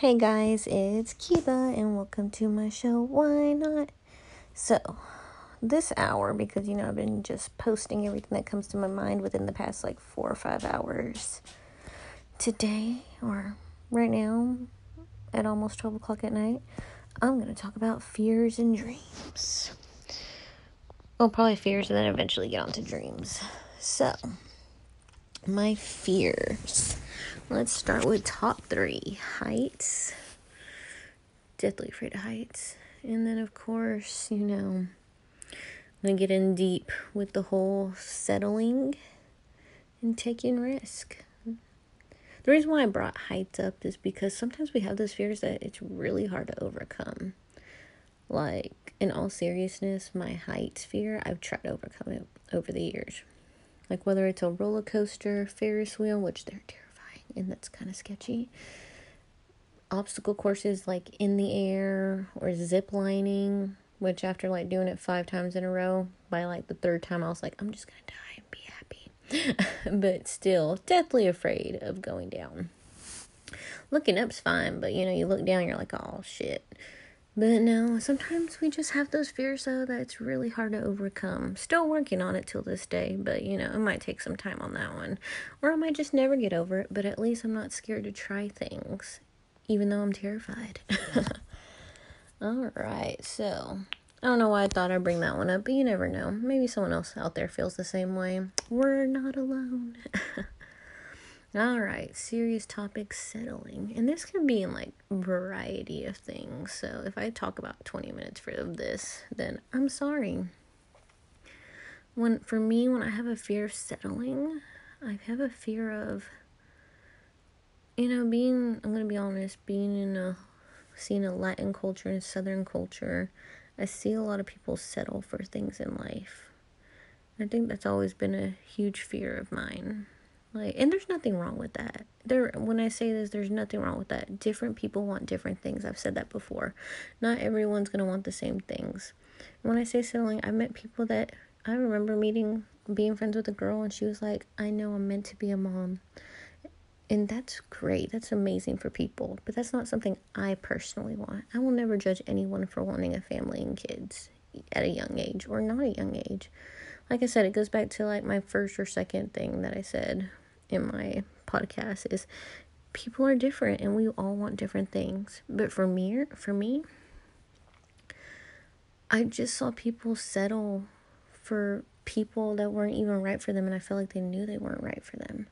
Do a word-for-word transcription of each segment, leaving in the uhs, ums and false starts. Hey guys, it's Kiba and welcome to my show, Why Not? So, this hour, because, you know, I've been just posting everything that comes to my mind within the past, like, four or five hours. Today, or right now, at almost twelve o'clock at night, I'm going to talk about fears and dreams. Well, probably fears and then eventually get on to dreams. So, my fears. Let's start with top three. Heights. Deathly afraid of heights. And then, of course, you know, I'm going to get in deep with the whole settling and taking risk. The reason why I brought heights up is because sometimes we have those fears that it's really hard to overcome. Like, in all seriousness, my heights fear, I've tried to overcome it over the years. Like, whether it's a roller coaster, Ferris wheel, which they're terrible. And that's kind of sketchy. Obstacle courses like in the air or zip lining, which after like doing it five times in a row, by like the third time I was like, I'm just gonna die and be happy. But still, deathly afraid of going down. Looking up's fine, but you know, you look down, you're like, oh shit. But no, sometimes we just have those fears though that it's really hard to overcome. Still working on it till this day, but you know, it might take some time on that one. Or I might just never get over it, but at least I'm not scared to try things, even though I'm terrified. Alright, so, I don't know why I thought I'd bring that one up, but you never know. Maybe someone else out there feels the same way. We're not alone. Alright, serious topic, settling. And this can be in, like, variety of things. So, if I talk about twenty minutes for this, then I'm sorry. When For me, when I have a fear of settling, I have a fear of, you know, being, I'm going to be honest, being in a, seeing a Latin culture and Southern culture, I see a lot of people settle for things in life. I think that's always been a huge fear of mine. Like, and there's nothing wrong with that. There, when I say this, there's nothing wrong with that. Different people want different things. I've said that before. Not everyone's going to want the same things. When I say settling, I met people that I remember meeting, being friends with a girl, and she was like, I know I'm meant to be a mom. And that's great. That's amazing for people. But that's not something I personally want. I will never judge anyone for wanting a family and kids at a young age or not a young age. Like I said, it goes back to, like, my first or second thing that I said in my podcast is people are different and we all want different things. But for me, for me, I just saw people settle for people that weren't even right for them, and I felt like they knew they weren't right for them.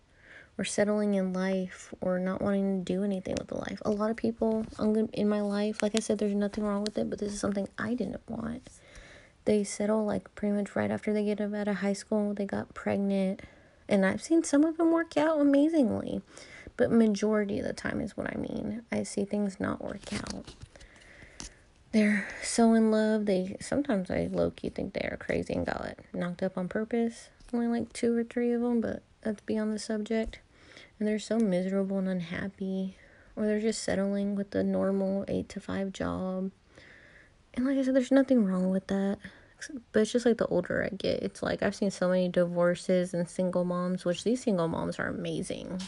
Or settling in life or not wanting to do anything with the life. A lot of people in my life, like I said, there's nothing wrong with it, but this is something I didn't want. They settle, like, pretty much right after they get out of high school. They got pregnant. And I've seen some of them work out amazingly. But majority of the time is what I mean. I see things not work out. They're so in love. They sometimes I low-key think they are crazy and got it knocked up on purpose. Only, like, two or three of them, but that's beyond the subject. And they're so miserable and unhappy. Or they're just settling with the normal eight to five job. And like I said, there's nothing wrong with that. But it's just like the older I get, it's like I've seen so many divorces and single moms, which these single moms are amazing.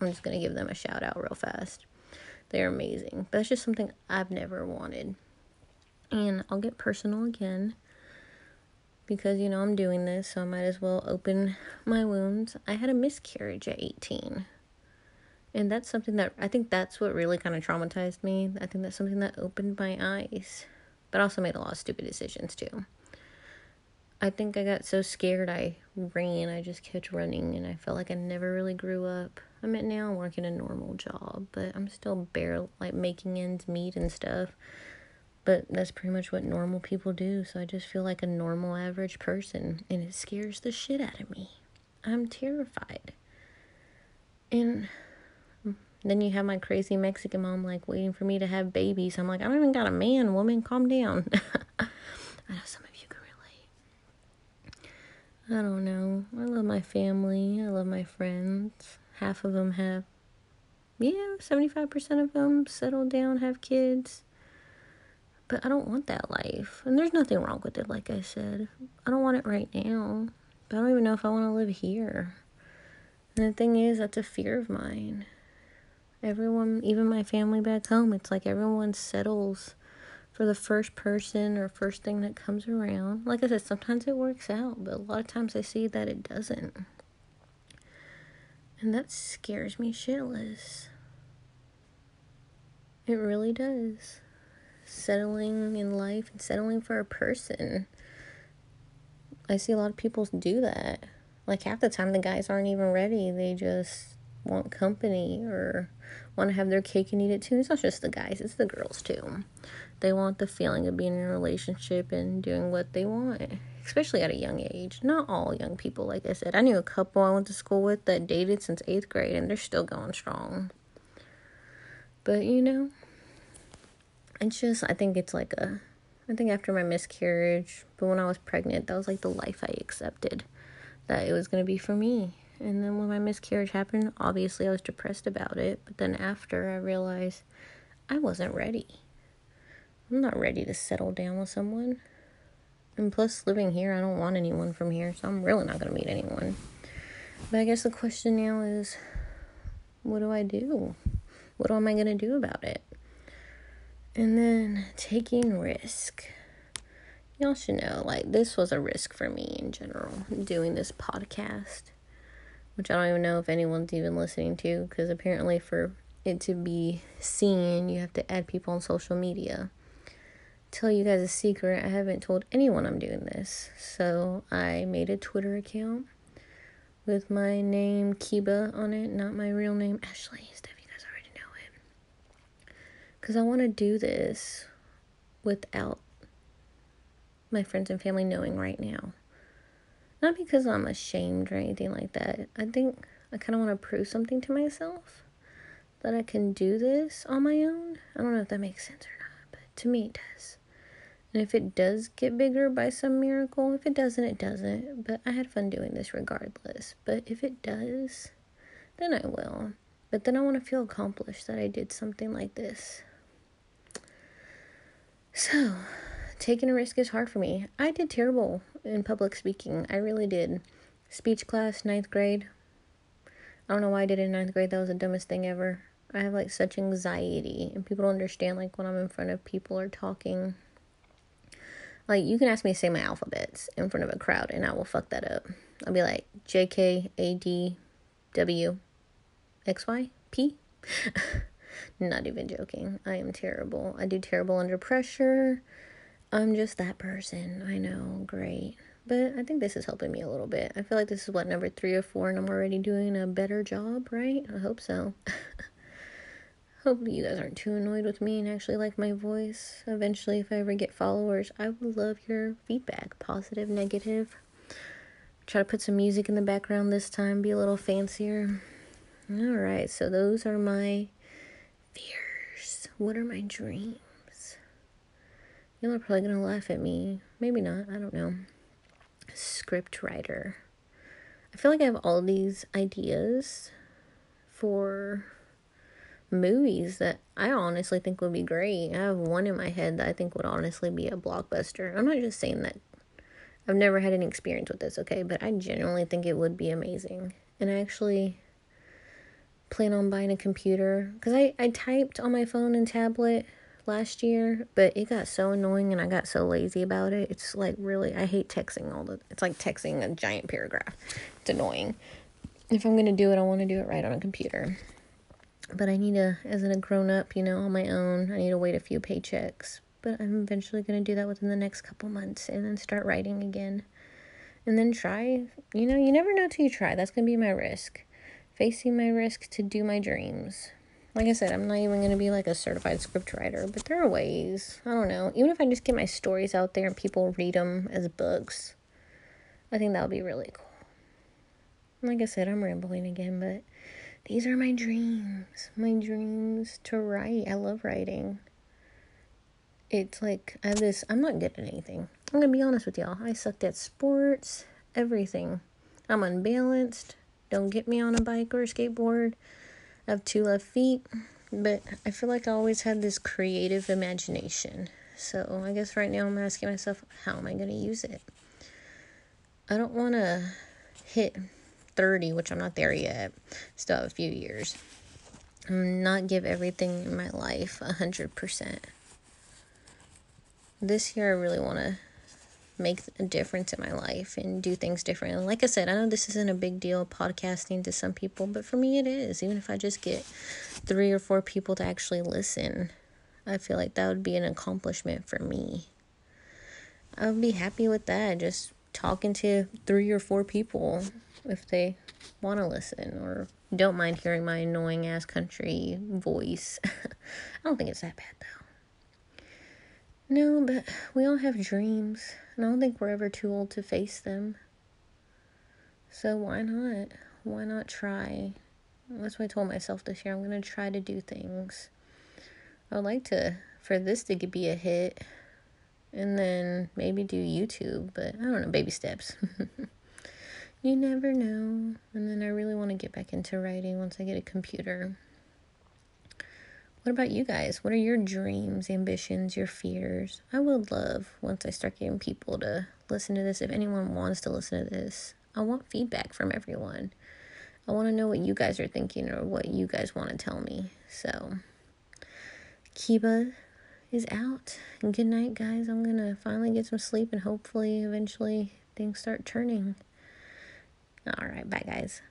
I'm just going to give them a shout out real fast. They're amazing. But that's just something I've never wanted. And I'll get personal again. Because, you know, I'm doing this, so I might as well open my wounds. I had a miscarriage at eighteen. And that's something that, I think that's what really kind of traumatized me. I think that's something that opened my eyes. But also made a lot of stupid decisions too. I think I got so scared I ran. I just kept running and I felt like I never really grew up. I mean, now I'm working a normal job, but I'm still barely like making ends meet and stuff. But that's pretty much what normal people do. So I just feel like a normal average person, and it scares the shit out of me. I'm terrified. And then you have my crazy Mexican mom, like, waiting for me to have babies. I'm like, I don't even got a man, woman, calm down. I know some of you can relate. I don't know. I love my family. I love my friends. Half of them have, yeah, seventy-five percent of them settle down, have kids. But I don't want that life. And there's nothing wrong with it, like I said. I don't want it right now. But I don't even know if I want to live here. And the thing is, that's a fear of mine. Everyone, even my family back home, it's like everyone settles for the first person or first thing that comes around. Like I said, sometimes it works out, but a lot of times I see that it doesn't. And that scares me shitless. It really does. Settling in life and settling for a person. I see a lot of people do that. Like half the time the guys aren't even ready. They just want company or want to have their cake and eat it too. It's not just the guys, it's the girls too. They want the feeling of being in a relationship and doing what they want, especially at a young age. Not all young people, like I said. I knew a couple I went to school with that dated since eighth grade and they're still going strong. But, you know, it's just, I think it's like a, I think after my miscarriage, but when I was pregnant, that was like the life I accepted that it was going to be for me. And then when my miscarriage happened, obviously I was depressed about it. But then after, I realized I wasn't ready. I'm not ready to settle down with someone. And plus, living here, I don't want anyone from here. So I'm really not going to meet anyone. But I guess the question now is, what do I do? What am I going to do about it? And then taking risk. Y'all should know, like, this was a risk for me in general, doing this podcast, which I don't even know if anyone's even listening to, because apparently for it to be seen, you have to add people on social media. Tell you guys a secret, I haven't told anyone I'm doing this. So I made a Twitter account with my name Kiba on it, not my real name Ashley, if you guys already know it. Because I want to do this without my friends and family knowing right now. Not because I'm ashamed or anything like that. I think I kind of want to prove something to myself. That I can do this on my own. I don't know if that makes sense or not. But to me it does. And if it does get bigger by some miracle. If it doesn't, it doesn't. But I had fun doing this regardless. But if it does, then I will. But then I want to feel accomplished that I did something like this. So, taking a risk is hard for me. I did terrible in public speaking. I really did. Speech class, ninth grade. I don't know why I did it in ninth grade. That was the dumbest thing ever. I have like such anxiety. And people don't understand like when I'm in front of people or talking. Like you can ask me to say my alphabets in front of a crowd and I will fuck that up. I'll be like J, K, A, D, W, X, Y, P. Not even joking. I am terrible. I do terrible under pressure. I'm just that person. I know. Great. But I think this is helping me a little bit. I feel like this is, what, number three or four, and I'm already doing a better job, right? I hope so. Hope you guys aren't too annoyed with me and actually like my voice. Eventually, if I ever get followers, I would love your feedback. Positive, negative. Try to put some music in the background this time. Be a little fancier. All right. So those are my fears. What are my dreams? Y'all are probably going to laugh at me. Maybe not. I don't know. Script writer. I feel like I have all these ideas for movies that I honestly think would be great. I have one in my head that I think would honestly be a blockbuster. I'm not just saying that. I've never had any experience with this, okay? But I genuinely think it would be amazing. And I actually plan on buying a computer. Because I, I typed on my phone and tablet last year, but it got so annoying and I got so lazy about it. It's like really, I hate texting all the, it's like texting a giant paragraph. It's annoying. If I'm going to do it, I want to do it right on a computer. But I need to, as in a grown up, you know, on my own, I need to wait a few paychecks. But I'm eventually going to do that within the next couple months and then start writing again. And then try, you know, you never know till you try. That's going to be my risk. Facing my risk to do my dreams. Like I said, I'm not even going to be like a certified scriptwriter, but there are ways. I don't know. Even if I just get my stories out there and people read them as books, I think that would be really cool. Like I said, I'm rambling again, but these are my dreams. My dreams to write. I love writing. It's like, I have this, I'm not good at anything. I'm going to be honest with y'all. I sucked at sports, everything. I'm unbalanced. Don't get me on a bike or a skateboard. I have two left feet, but I feel like I always had this creative imagination. So I guess right now I'm asking myself, how am I going to use it? I don't want to hit thirty, which I'm not there yet. Still have a few years. not give everything in my life one hundred percent. This year I really want to make a difference in my life and do things different. And like I said, I know this isn't a big deal, podcasting to some people, but for me it is. Even if I just get three or four people to actually listen, I feel like that would be an accomplishment for me. I would be happy with that, just talking to three or four people if they want to listen or don't mind hearing my annoying ass country voice. I don't think it's that bad though. No, but we all have dreams, and I don't think we're ever too old to face them. So why not? Why not try? That's what I told myself this year. I'm going to try to do things. I would like to, for this to be a hit, and then maybe do YouTube, but I don't know, baby steps. You never know. And then I really want to get back into writing once I get a computer. What about you guys? What are your dreams, ambitions, your fears? I would love once I start getting people to listen to this. If anyone wants to listen to this, I want feedback from everyone. I want to know what you guys are thinking or what you guys want to tell me. So, Kiba is out. And good night, guys. I'm going to finally get some sleep and hopefully, eventually, things start turning. All right. Bye, guys.